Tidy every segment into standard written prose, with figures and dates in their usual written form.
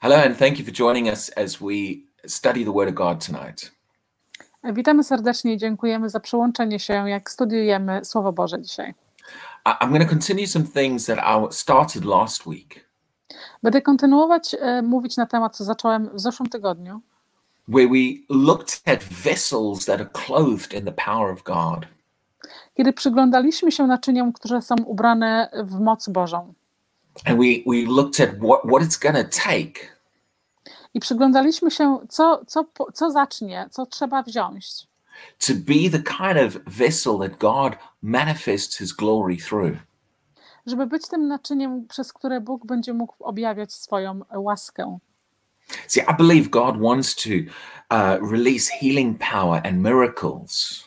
Hello, and thank you for joining us as we study the Word of God tonight. Witamy serdecznie i dziękujemy za przyłączenie się, jak studiujemy Słowo Boże dzisiaj. I'm going to continue some things that I started last week. Będę kontynuować mówić na temat, co zacząłem w zeszłym tygodniu. Where we looked at vessels that are clothed in the power of God. Kiedy przyglądaliśmy się naczyniom, które są ubrane w moc Bożą. And we looked at what it's going to take. I przyglądaliśmy się, co zacznie, co trzeba wziąć. To be the kind of vessel that God manifests his glory through. Żeby być tym naczyniem, przez które Bóg będzie mógł objawiać swoją łaskę. See, I believe God wants to release healing power and miracles.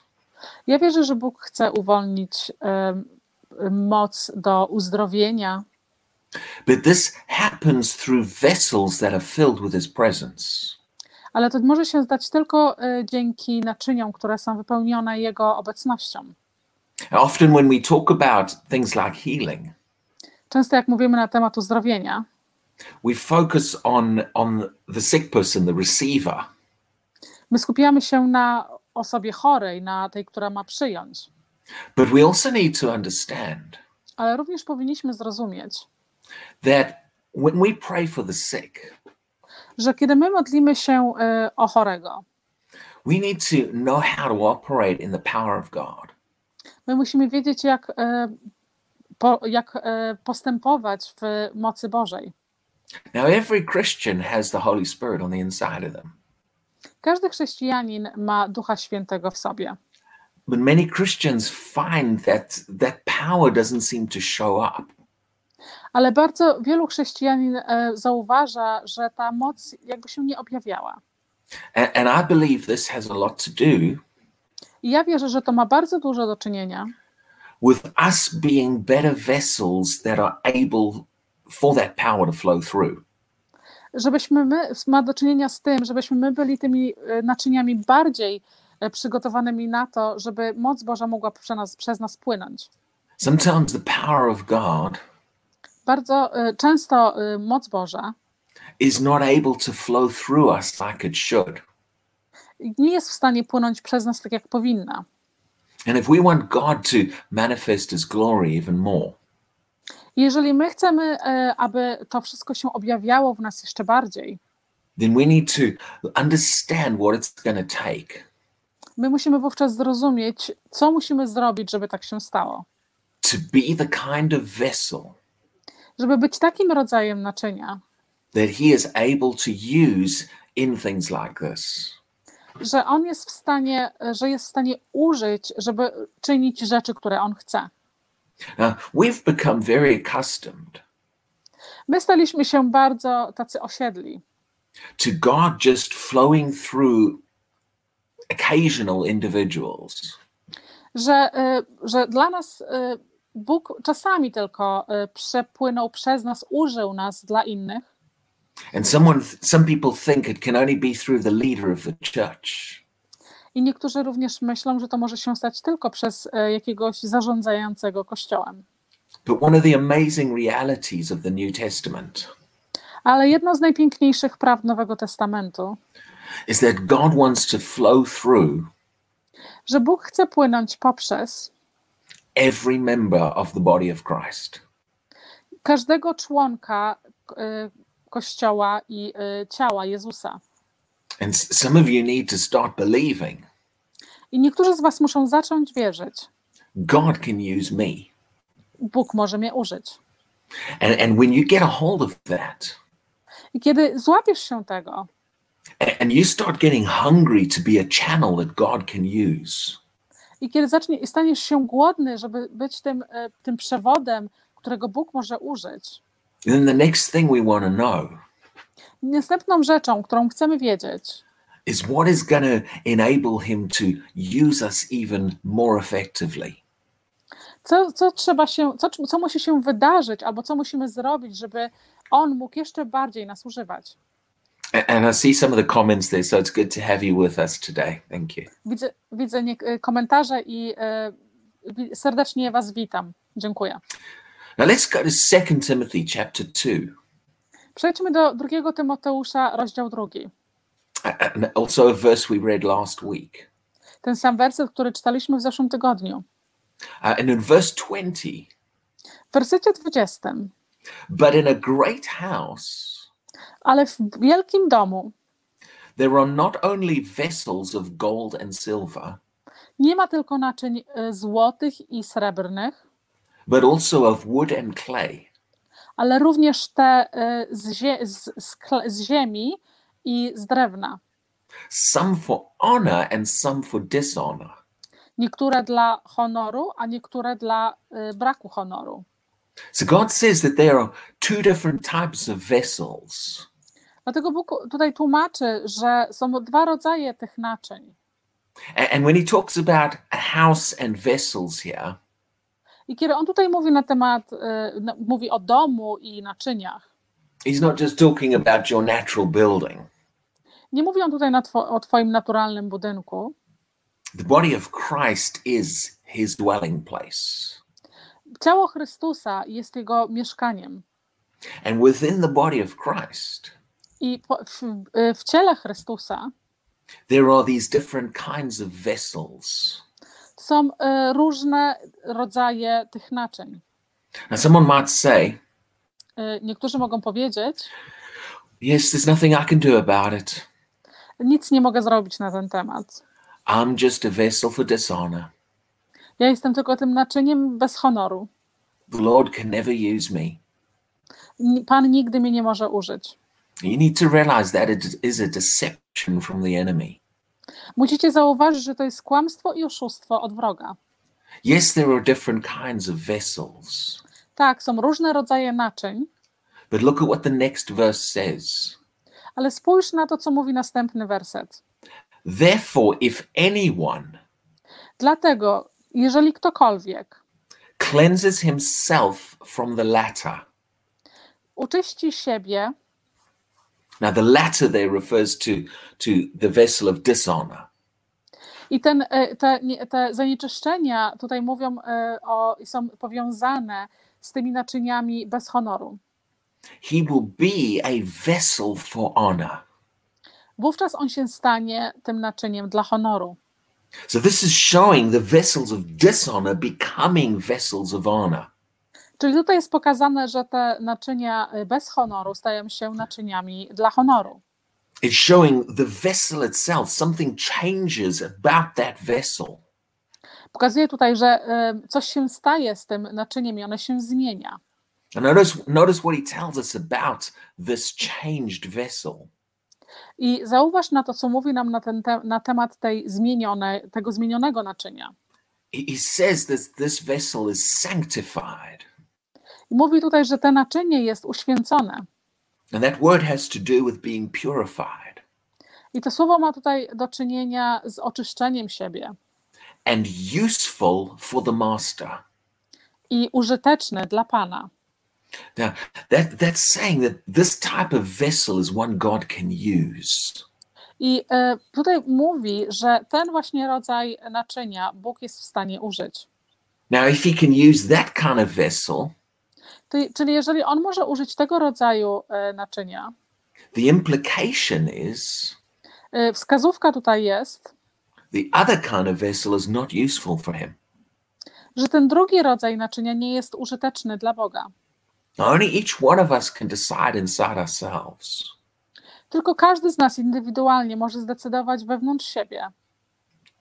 Ja wierzę, że Bóg chce uwolnić moc do uzdrowienia. But this happens through vessels that are filled with his presence. Ale to może się zdać tylko dzięki naczyniom, które są wypełnione jego obecnością. Often when we talk about things like healing. Często jak mówimy na temat uzdrowienia, we focus on the sick person, the receiver. My skupiamy się na osobie chorej, na tej, która ma przyjąć. But we also need to understand. Ale również powinniśmy zrozumieć, that when we pray for the sick, że kiedy my modlimy się o chorego, we need to know how to operate in the power of God. My musimy wiedzieć, jak postępować w mocy Bożej. Now every Christian has the Holy Spirit on the inside of them. Każdy chrześcijanin ma Ducha Świętego w sobie. But many Christians find that power doesn't seem to show up. Ale bardzo wielu chrześcijanin zauważa, że ta moc jakby się nie objawiała. And I believe this has a lot to do. I ja wierzę, że to ma bardzo dużo do czynienia. With us being better vessels that are able for that power to flow through. Żebyśmy ma do czynienia z tym, żebyśmy my byli tymi naczyniami bardziej przygotowanymi na to, żeby moc Boża mogła przez nas płynąć. Sometimes the power of God. Bardzo często moc Boża is not able to flow through us like it should. Nie jest w stanie płynąć przez nas tak, jak powinna. And if we want God to manifest his glory even more. Jeżeli my chcemy, aby to wszystko się objawiało w nas jeszcze bardziej, then we need to understand what it's going to take. My musimy wówczas zrozumieć, co musimy zrobić, żeby tak się stało. To be the kind of vessel, żeby być takim rodzajem naczynia, that he is able to use in things like this. Że on jest w stanie, użyć, żeby czynić rzeczy, które on chce. Now, we've become very accustomed. My staliśmy się bardzo tacy osiedli. To God just flowing through occasional individuals. Że dla nas Bóg czasami tylko przepłynął przez nas, użył nas dla innych. And some people think it can only be through the leader of the church. I niektórzy również myślą, że to może się stać tylko przez jakiegoś zarządzającego kościołem. But one of the amazing realities of the New Testament. Ale jedno z najpiękniejszych prawd Nowego Testamentu is that God wants to flow through. Że Bóg chce płynąć poprzez every member of the body of Christ. Każdego członka Kościoła i ciała Jezusa. And some of you need to start believing. I niektórzy z was muszą zacząć wierzyć. God can use me. Bóg może mnie użyć. And when you get a hold of that. I kiedy złapiesz się tego. And you start getting hungry to be a channel that God can use. I kiedy staniesz się głodny, żeby być tym przewodem, którego Bóg może użyć. Then the next thing we want to know. Następną rzeczą, którą chcemy wiedzieć, is what is going to enable him to use us even more effectively. Co musi się wydarzyć, albo co musimy zrobić, żeby on mógł jeszcze bardziej nas używać. And I see some of the comments there, so it's good to have you with us today. Thank you. Widzę komentarze i serdecznie was witam. Dziękuję. Now let's go to 2 Timothy chapter 2. Przejdźmy do 2 Tymoteusza, rozdział 2. And also a verse we read last week. Ten sam werset, który czytaliśmy w zeszłym tygodniu. And in verse 20. W wersecie 20. But in a great house. Ale w wielkim domu. There are not only vessels of gold and silver. Nie ma tylko naczyń złotych i srebrnych. But also of wood and clay. Ale również te z ziemi i z drewna. Some for honor and some for dishonor. Niektóre dla honoru, a niektóre dla braku honoru. So God says that there are 2 different types of vessels. Dlatego Bóg tutaj tłumaczy, że są 2 rodzaje tych naczyń. And when he talks about a house and vessels here. I kiedy on tutaj mówi na temat, mówi o domu i naczyniach. He's not just talking about your natural building. Nie mówi on tutaj o twoim naturalnym budynku. The body of Christ is his dwelling place. Ciało Chrystusa jest jego mieszkaniem. And within the body of Christ. I w ciele Chrystusa. There are these different kinds of vessels. Są różne rodzaje tych naczyń. Now someone might say. Niektórzy mogą powiedzieć. Yes, there's nothing I can do about it. Nic nie mogę zrobić na ten temat. I'm just a vessel for dishonor. Ja jestem tylko tym naczyniem bez honoru. The Lord can never use me. Pan nigdy mnie nie może użyć. You need to realize that it is a deception from the enemy. Musicie zauważyć, że to jest kłamstwo i oszustwo od wroga. Yes, there are different kinds of vessels. Tak, są różne rodzaje naczyń. But look at what the next verse says. Ale spójrz na to, co mówi następny werset. Therefore, if anyone. Dlatego, jeżeli ktokolwiek cleanses himself from the latter. Uczyści siebie. Now the latter there refers to the vessel of dishonor. I te zanieczyszczenia tutaj mówią są powiązane z tymi naczyniami bez honoru. He will be a vessel for honor. Wówczas on się stanie tym naczyniem dla honoru. So this is showing the vessels of dishonor becoming vessels of honor. Czyli tutaj jest pokazane, że te naczynia bez honoru stają się naczyniami dla honoru. It's showing the vessel itself, something changes about that vessel. Pokazuje tutaj, że coś się staje z tym naczyniem i ono się zmienia. And notice what he tells us about this changed vessel. I zauważ na to, co mówi nam na temat tego zmienionego naczynia. He says that this vessel is sanctified. Mówi tutaj, że to naczynie jest uświęcone. And that word has to do with being purified. I to słowo ma tutaj do czynienia z oczyszczeniem siebie. And useful for the master. I użyteczne dla Pana. Now, that's saying that this type of vessel is one God can use. I tutaj mówi, że ten właśnie rodzaj naczynia Bóg jest w stanie użyć. Now, if he can use that kind of vessel, czyli jeżeli on może użyć tego rodzaju naczynia, the implication is, wskazówka tutaj jest, the other kind of vessel is not useful for him. Że ten drugi rodzaj naczynia nie jest użyteczny dla Boga. Only each one of us can decide inside ourselves. Tylko każdy z nas indywidualnie może zdecydować wewnątrz siebie.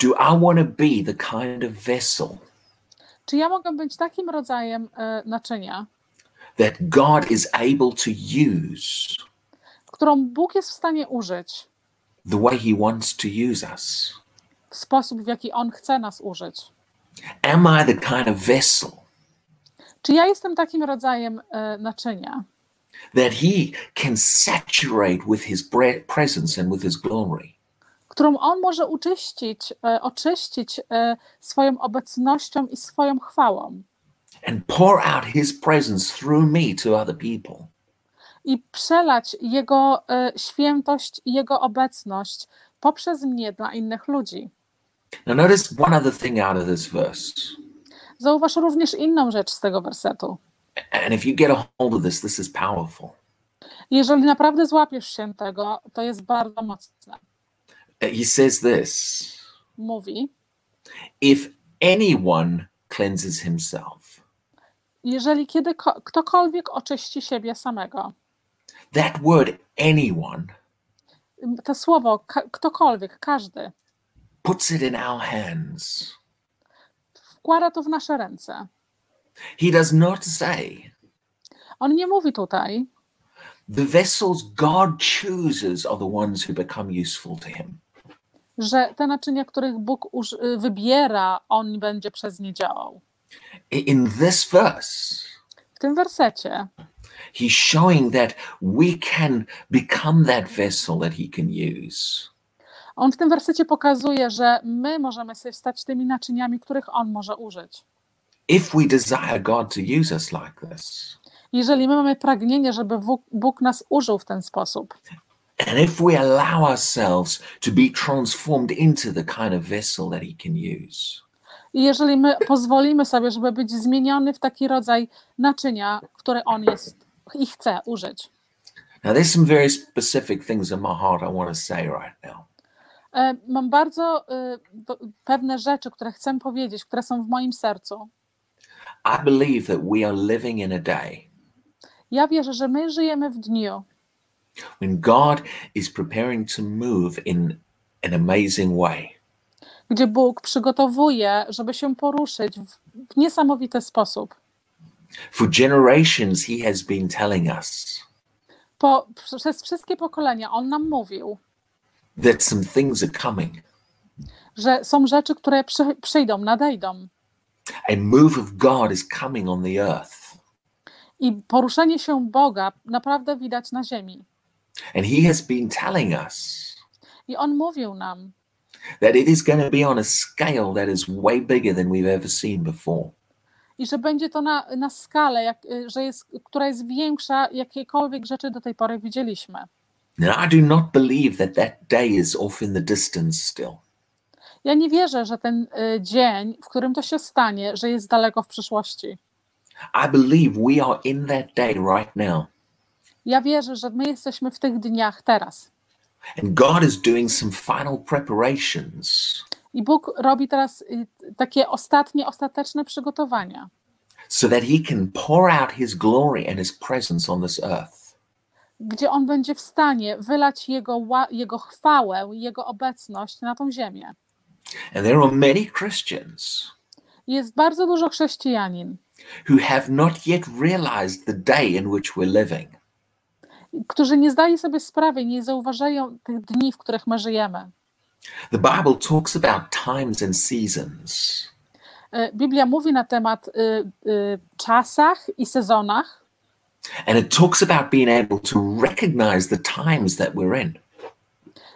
Do I want to be the kind of vessel? Czy ja mogę być takim rodzajem naczynia, that God is able to use, którą Bóg jest w stanie użyć, the way he wants to use us. W sposób, w jaki on chce nas użyć. Am I the kind of vessel? Czy ja jestem takim rodzajem naczynia, that he can saturate with his presence and with his glory, którą on może oczyścić swoją obecnością i swoją chwałą, and pour out his presence through me to other people, i przelać jego świętość i jego obecność poprzez mnie dla innych ludzi. Now notice one other thing out of this verse. Zauważ również inną rzecz z tego wersetu. And if you get a hold of this, this is powerful. Jeżeli naprawdę złapiesz się tego, to jest bardzo mocne. He says this. Mówi. If anyone cleanses himself. Jeżeli kiedy ktokolwiek oczyści siebie samego. That word anyone. To słowo ktokolwiek, każdy. Puts it in our hands. Wkłada to w nasze ręce. He does not say. On nie mówi tutaj. The vessels God chooses are the ones who become useful to him. Że te naczynia, których Bóg wybiera, on będzie przez nie działał. In this verse. W tym wersecie. He's showing that we can become that vessel that he can use. On w tym wersecie pokazuje, że my możemy sobie stać tymi naczyniami, których on może użyć. If we desire God to use us like this. Jeżeli my mamy pragnienie, żeby Bóg nas użył w ten sposób. And if we allow ourselves to be transformed into the kind of vessel that he can use. I jeżeli my pozwolimy sobie, żeby być zmieniony w taki rodzaj naczynia, które on jest i chce użyć. Now there's some very specific things in my heart I want to say right now. Mam bardzo pewne rzeczy, które chcę powiedzieć, które są w moim sercu. I believe that we are living in a day. Ja wierzę, że my żyjemy w dniu. When God is preparing to move in an amazing way. Gdzie Bóg przygotowuje, żeby się poruszyć w niesamowity sposób. For generations he has been telling us. Przez wszystkie pokolenia on nam mówił. That some things are coming. Że są rzeczy, które przyjdą, nadejdą. A move of God is coming on the earth. I poruszenie się Boga naprawdę widać na ziemi. And he has been telling us. I on mówił nam. That it is going to be on a scale that is way bigger than we've ever seen before. I że będzie to na skalę, która jest większa, jakiejkolwiek rzeczy do tej pory widzieliśmy. And I do not believe that day is off in the distance still. Ja nie wierzę, że ten dzień, w którym to się stanie, że jest daleko w przyszłości. I believe we are in that day right now. Ja wierzę, że my jesteśmy w tych dniach teraz. And God is doing some final preparations. I Bóg robi teraz takie ostateczne przygotowania. So that he can pour out his glory and his presence on this earth. Gdzie on będzie w stanie wylać jego chwałę, jego obecność na tą ziemię. And there are many Christians. Jest bardzo dużo chrześcijanin. Who have not yet realized the day in which we're living. Którzy nie zdają sobie sprawy, nie zauważają tych dni, w których my żyjemy. The Bible talks about times and seasons. Biblia mówi na temat czasach i sezonach. And it talks about being able to recognize the times that we're in.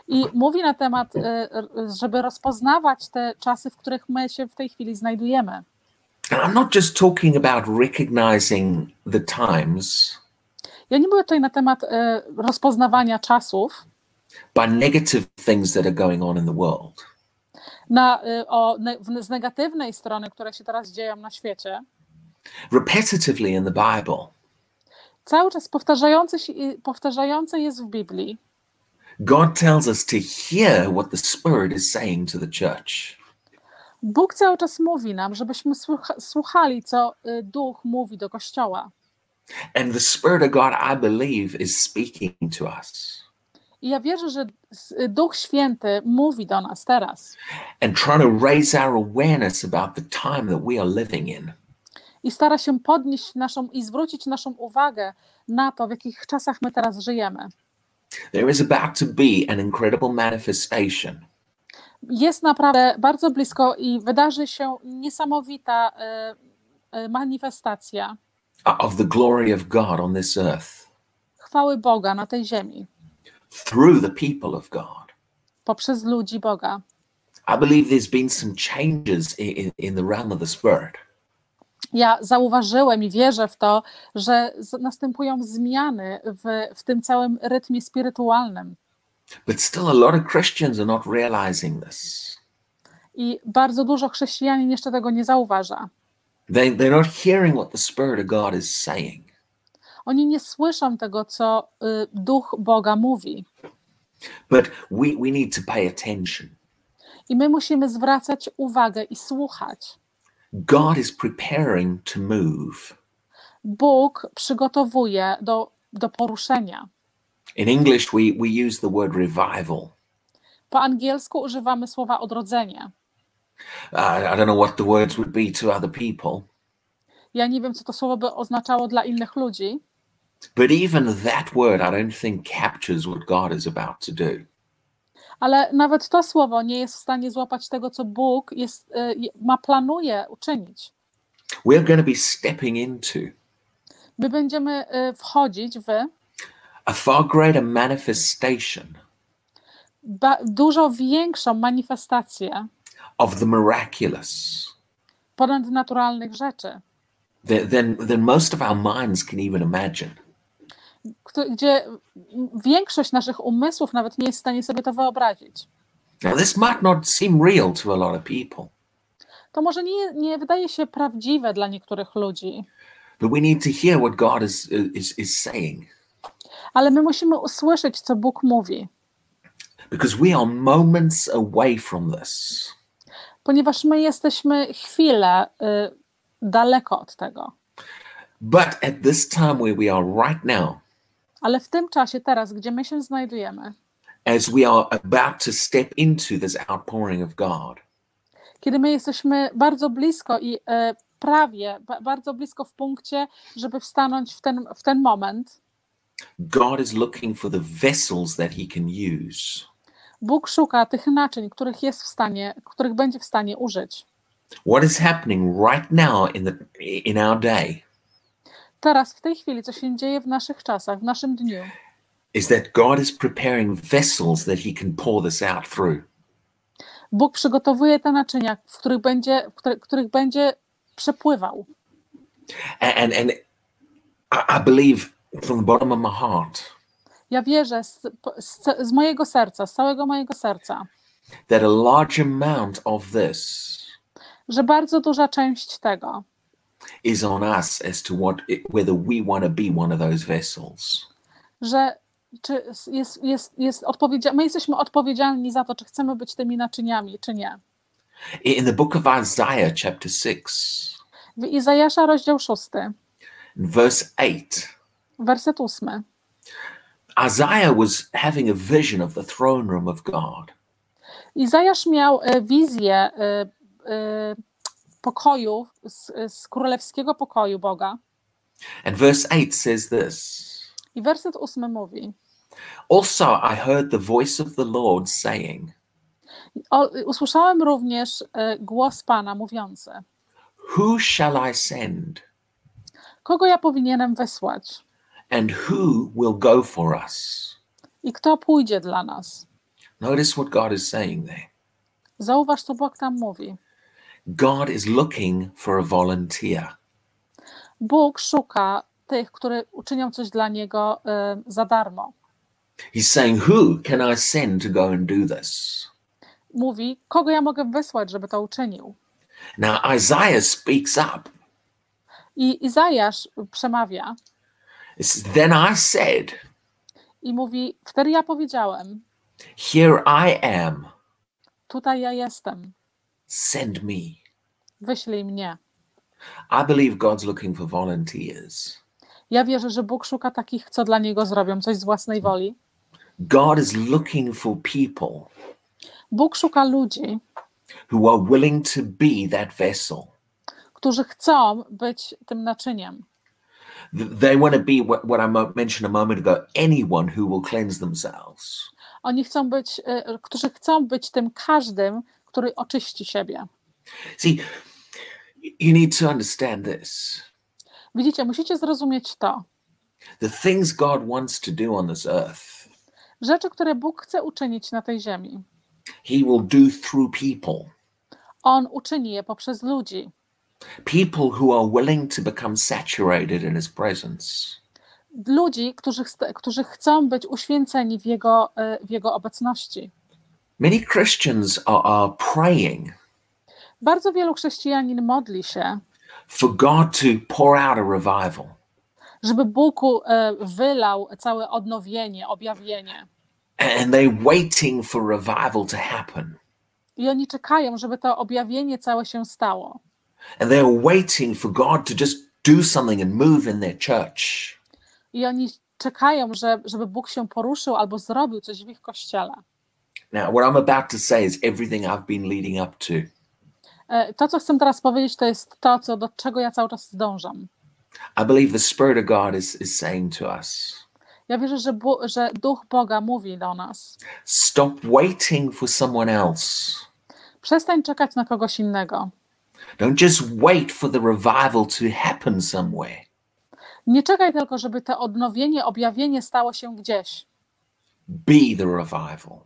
I mówi na temat, żeby rozpoznawać te czasy, w których my się w tej chwili znajdujemy. And I'm not just talking about recognizing the times. Ja nie mówię tutaj na temat rozpoznawania czasów. By negative things that are going on in the world. Z negatywnej strony, które się teraz dzieją na świecie. Repetitively in the Bible. Cały czas powtarzające jest w Biblii. God tells us to hear what the Spirit is saying to the church. Bóg cały czas mówi nam, żebyśmy słuchali, co Duch mówi do Kościoła. And the Spirit of God, I believe, is speaking to us. I ja wierzę, że Duch Święty mówi do nas teraz. And trying to raise our awareness about the time that we are living in. I stara się podnieść i zwrócić naszą uwagę na to, w jakich czasach my teraz żyjemy. There is about to be an incredible manifestation. Jest naprawdę bardzo blisko i wydarzy się niesamowita manifestacja of the glory of God on this earth. Chwały Boga na tej ziemi. Through the people of God. Poprzez ludzi Boga. I believe there's been some changes in the realm of the spirit. Ja zauważyłem i wierzę w to, że następują zmiany w tym całym rytmie spirytualnym. But still a lot of Christians are not realizing this. I bardzo dużo chrześcijanin jeszcze tego nie zauważa. They're not hearing what the Spirit of God is saying. Oni nie słyszą tego, co Duch Boga mówi. But we need to pay attention. I my musimy zwracać uwagę i słuchać. God is preparing to move. Bóg przygotowuje do poruszenia. In English we use the word revival. Po angielsku używamy słowa odrodzenie. I don't know what the words would be to other people. Ja nie wiem, co to słowo by oznaczało dla innych ludzi. But even that word I don't think captures what God is about to do. Ale nawet to słowo nie jest w stanie złapać tego, co Bóg planuje uczynić. We're going to be stepping into. My będziemy wchodzić w a far greater manifestation. Dużo większą manifestację of the miraculous. Ponadnaturalnych rzeczy. Than most of our minds can even imagine. Gdzie większość naszych umysłów nawet nie jest w stanie sobie to wyobrazić. Now this might not seem real to a lot of people. To może nie wydaje się prawdziwe dla niektórych ludzi. But we need to hear what God is saying. Ale my musimy usłyszeć, co Bóg mówi. Because we are moments away from this. Ponieważ my jesteśmy chwilę daleko od tego. But at this time where we are right now. Ale w tym czasie teraz, gdzie my się znajdujemy. As we are about to step into this outpouring of God. Kiedy my jesteśmy bardzo blisko i bardzo blisko w punkcie, żeby wstanąć w ten moment. God is looking for the vessels that he can use. Bóg szuka tych naczyń, których będzie w stanie użyć. What is happening right now in our day? Teraz w tej chwili, co się dzieje w naszych czasach, w naszym dniu? Is that God is preparing vessels that he can pour this out through. Bóg przygotowuje te naczynia, w których będzie przepływał. And I believe from the bottom of my heart. Ja wierzę z mojego serca, z całego mojego serca. That a large amount of this. Że bardzo duża część tego is on us as to whether we want to be one of those vessels. Że my jesteśmy odpowiedzialni za to, czy chcemy być tymi naczyniami, czy nie. In the book of Isaiah chapter 6. W Izajasza rozdział 6. Verse 8. Werset 8. Isaiah was having a vision of the throne room of God. Izajasz miał wizję pokoju, z królewskiego pokoju Boga. And verse 8 says this. I werset 8 mówi. Also I heard the voice of the Lord saying. Usłyszałem również głos Pana mówiący. Who shall I send? Kogo ja powinienem wysłać? And who will go for us? I kto pójdzie dla nas? Notice what God is saying there. Zauważ, co Bóg tam mówi. God is looking for a volunteer. Bóg szuka tych, którzy uczynią coś dla Niego za darmo. He's saying, who can I send to go and do this? Mówi, kogo ja mogę wysłać, żeby to uczynił. Now Isaiah speaks up. I Izajasz przemawia. Then I said. I mówi, wtedy ja powiedziałem. Here I am. Tutaj ja jestem. Send me. Wyślij mnie. I believe God's looking for volunteers. Ja wierzę, że Bóg szuka takich, co dla Niego zrobią coś z własnej woli. God is looking for people. Bóg szuka ludzi, who are willing to be that vessel. Którzy chcą być tym naczyniem. They want to be what I mentioned a moment ago, anyone who will cleanse themselves. Oni chcą być, którzy chcą być tym każdym, który oczyści siebie. See, you need to understand this. Widzicie, musicie zrozumieć to. The things God wants to do on this earth. Rzeczy, które Bóg chce uczynić na tej ziemi. He will do through people. On uczyni je poprzez ludzi. People who are willing to become saturated in his presence. Ludzi, którzy chcą być uświęceni w jego obecności. Many Christians are praying. Bardzo wielu chrześcijanin modli się. For God to pour out a revival. żeby Bóg wylał całe odnowienie, objawienie. And they're waiting for revival to happen. I oni czekają, żeby to objawienie całe się stało. And they're waiting for God to just do something and move in their church. I oni czekają, żeby Bóg się poruszył albo zrobił coś w ich kościele. Now, what I'm about to say is everything I've been leading up to. To, co chcę teraz powiedzieć, to jest to, do czego ja cały czas zdążam. I believe the Spirit of God is saying to us. Ja wierzę, że Duch Boga mówi do nas. Stop waiting for someone else. Przestań czekać na kogoś innego. Don't just wait for the revival to happen somewhere. Nie czekaj tylko, żeby to odnowienie, objawienie stało się gdzieś. Be the revival.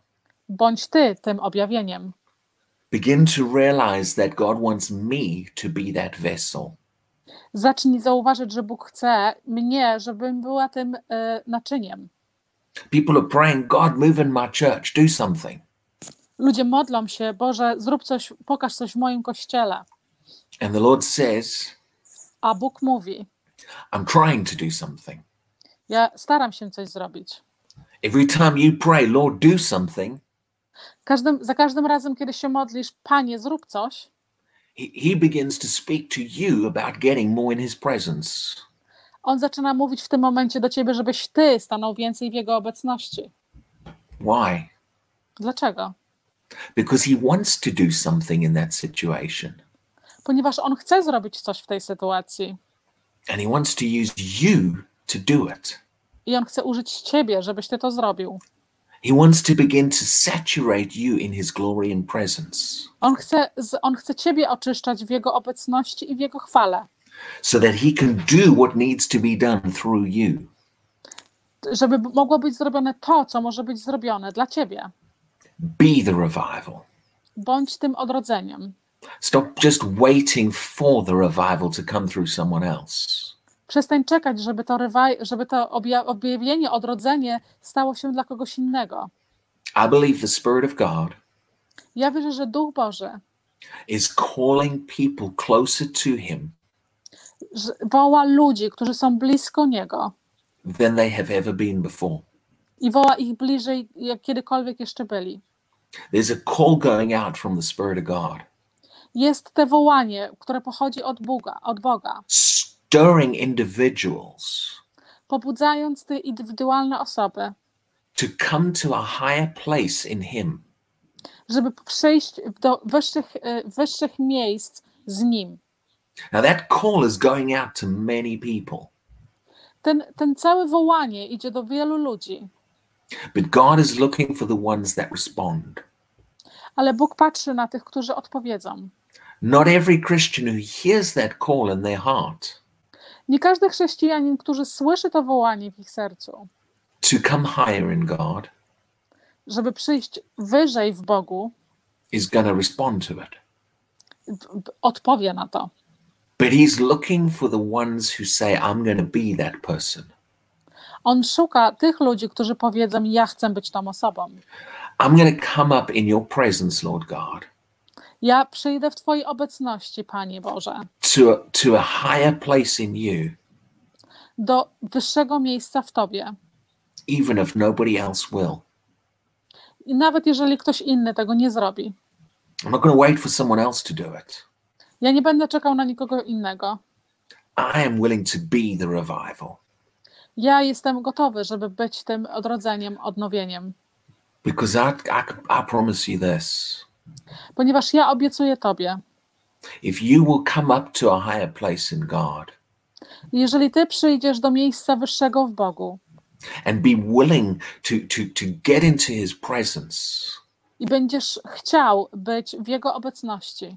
Bądź ty tym objawieniem. Begin to realize that God wants me to be that vessel. Zacznij zauważyć, że Bóg chce mnie, żebym była tym naczyniem. People are praying, God, move in my church, do something. Ludzie modlą się, Boże, zrób coś, pokaż coś w moim kościele. And the Lord says, a Bóg mówi, I'm trying to do something. Ja staram się coś zrobić. Every time you pray, Lord, do something. Za każdym razem, kiedy się modlisz, Panie, zrób coś. He begins to speak to you about getting more in his presence. On zaczyna mówić w tym momencie do ciebie, żebyś ty stanął więcej w jego obecności. Why? Dlaczego? Because he wants to do something in that situation. Ponieważ on chce zrobić coś w tej sytuacji. And he wants to use you to do it. I on chce użyć ciebie, żebyś ty to zrobił. He wants to begin to saturate you in his glory and presence. On chce ciebie oczyszczać w jego obecności i w jego chwale. So that he can do what needs to be done through you. Żeby mogło być zrobione to, co może być zrobione dla ciebie. Be the revival. Bądź tym odrodzeniem. Stop just waiting for the revival to come through someone else. Przestań czekać, żeby to objawienie, odrodzenie stało się dla kogoś innego. I believe the Spirit of God. Ja wierzę, że Duch Boży is calling people closer to him. Woła ludzi, którzy są blisko niego. Than they have ever been before. I woła ich bliżej, jak kiedykolwiek jeszcze byli. There's a call going out from the Spirit of God. Jest to wołanie, które pochodzi od Boga. Stirring individuals, pobudzając te indywidualne osoby, to come to a higher place in him, żeby przejść do wyższych miejsc z nim. Now that call is going out to many people. Ten całe wołanie idzie do wielu ludzi. But God is looking for the ones that respond. Ale Bóg patrzy na tych, którzy odpowiedzą. Not every Christian who hears that call in their heart. Nie każdy chrześcijanin, który słyszy to wołanie w ich sercu, to come higher in God, żeby przyjść wyżej w Bogu, is gonna respond to it. Odpowie na to. But he's looking for the ones who say, I'm gonna be that person. On szuka tych ludzi, którzy powiedzą, ja chcę być tą osobą. I'm gonna come up in your presence, Lord God. Ja przyjdę w Twojej obecności, Panie Boże. To a higher place in you. Do wyższego miejsca w Tobie. Even if nobody else will. I nawet jeżeli ktoś inny tego nie zrobi. I'm not going to wait for someone else to do it. Ja nie będę czekał na nikogo innego. I am willing to be the revival. Ja jestem gotowy, żeby być tym odrodzeniem, odnowieniem. Because I promise you this. Ponieważ ja obiecuję Tobie, if you will come up to a higher place in God, jeżeli Ty przyjdziesz do miejsca wyższego w Bogu, and be willing to get into His presence, i będziesz chciał być w Jego obecności,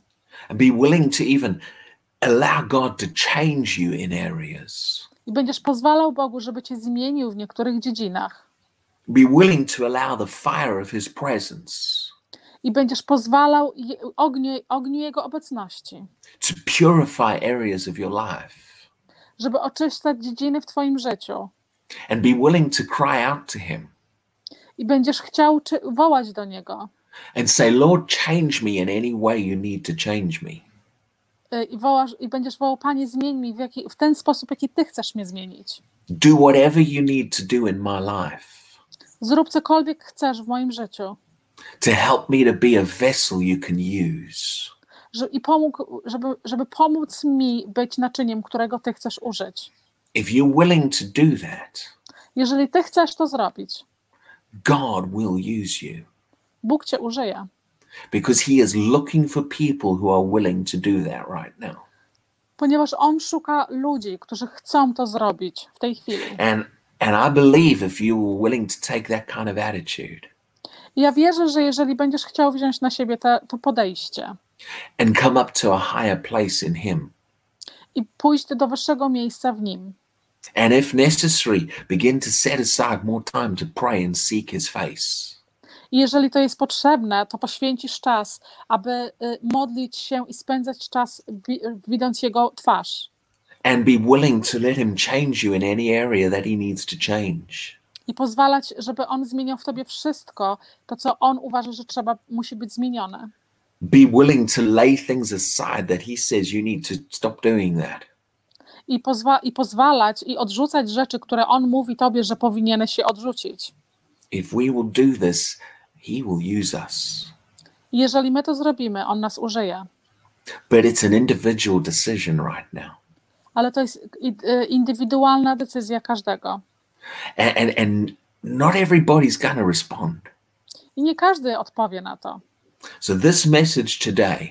and be willing to even allow God to change you in areas, i będziesz pozwalał Bogu, żeby Cię zmienił w niektórych dziedzinach, be willing to allow the fire of His presence. I będziesz pozwalał ogniu Jego obecności. To purify areas of your life. Żeby oczyszczać dziedziny w Twoim życiu. And be willing to cry out to Him. I będziesz chciał wołać do Niego. And say, Lord, change me in any way you need to change me. I będziesz wołał, Panie, zmień mi w ten sposób, jaki Ty chcesz mnie zmienić. Do whatever you need to do in my life. Zrób cokolwiek chcesz w moim życiu. To help me to be a vessel you can use. Żeby pomóc mi być naczyniem, którego ty chcesz użyć. If you're willing to do that. Jeżeli ty chcesz to zrobić. God will use you. Bóg cię użyje. Because he is looking for people who are willing to do that right now. Ponieważ on szuka ludzi, którzy chcą to zrobić w tej chwili. And I believe if you were willing to take that kind of attitude. Ja wierzę, że jeżeli będziesz chciał wziąć na siebie to podejście. And come up to a higher place in him. I pójść do wyższego miejsca w nim. And if necessary, begin to set aside more time to pray and seek his face. I jeżeli to jest potrzebne, to poświęcisz czas, aby modlić się i spędzać czas widząc jego twarz. And be willing to let him change you in any area that he needs to change. I pozwalać, żeby on zmieniał w tobie wszystko, to co on uważa, że musi być zmienione. Be willing to lay things aside that he says you need to stop doing that. I pozwalać i odrzucać rzeczy, które on mówi tobie, że powinieneś się odrzucić. If we will do this, he will use us. Jeżeli my to zrobimy, on nas użyje. But it's an individual decision right now. Ale to jest indywidualna decyzja każdego. And not everybody's gonna respond. I nie każdy odpowie na to. So this message today.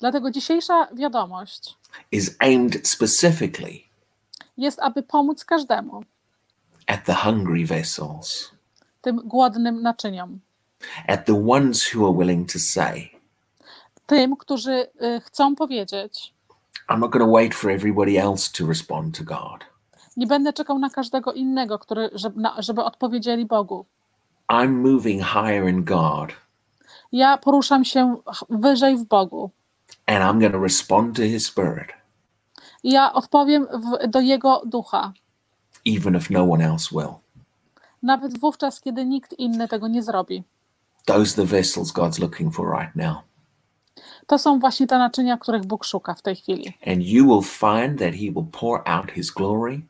Dlatego dzisiejsza wiadomość is aimed specifically. Jest, aby pomóc każdemu. At the hungry vessels. Tym głodnym naczyniom. At the ones who are willing to say. Tym, którzy chcą powiedzieć. I'm not going to wait for everybody else to respond to God. Nie będę czekał na każdego innego, żeby odpowiedzieli Bogu. I'm moving higher in God. Ja poruszam się wyżej w Bogu. And I'm going to respond to his spirit. Ja odpowiem do jego ducha. Even if no one else will. Nawet wówczas, kiedy nikt inny tego nie zrobi. Those are the vessels God's looking for right now. To są właśnie te naczynia, których Bóg szuka w tej chwili. And you will find that he will pour out his glory.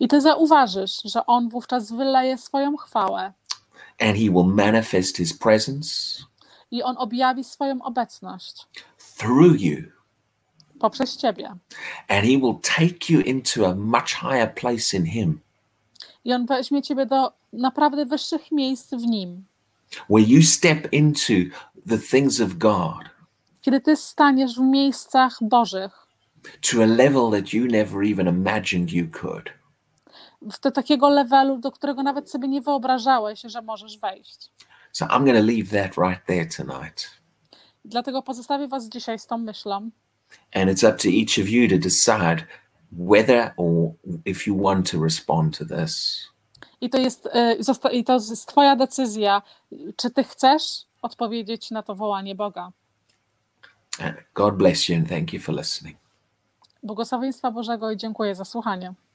I ty zauważysz, że on wówczas wyleje swoją chwałę. And he will manifest his presence. I on objawi swoją obecność. Through you. Poprzez ciebie. And he will take you into a much higher place in him. I on weźmie ciebie do naprawdę wyższych miejsc w nim. Where you step into the things of God. Kiedy ty staniesz w miejscach Bożych. To a level that you never even imagined you could. Do takiego levelu, do którego nawet sobie nie wyobrażałeś, że możesz wejść. So I'm going to leave that right there tonight. Dlatego pozostawię was dzisiaj z tą myślą. And it's up to each of you to decide whether or if you want to respond to this. I to jest twoja decyzja, czy ty chcesz odpowiedzieć na to wołanie Boga. God bless you and thank you for listening. Błogosławieństwa Bożego i dziękuję za słuchanie.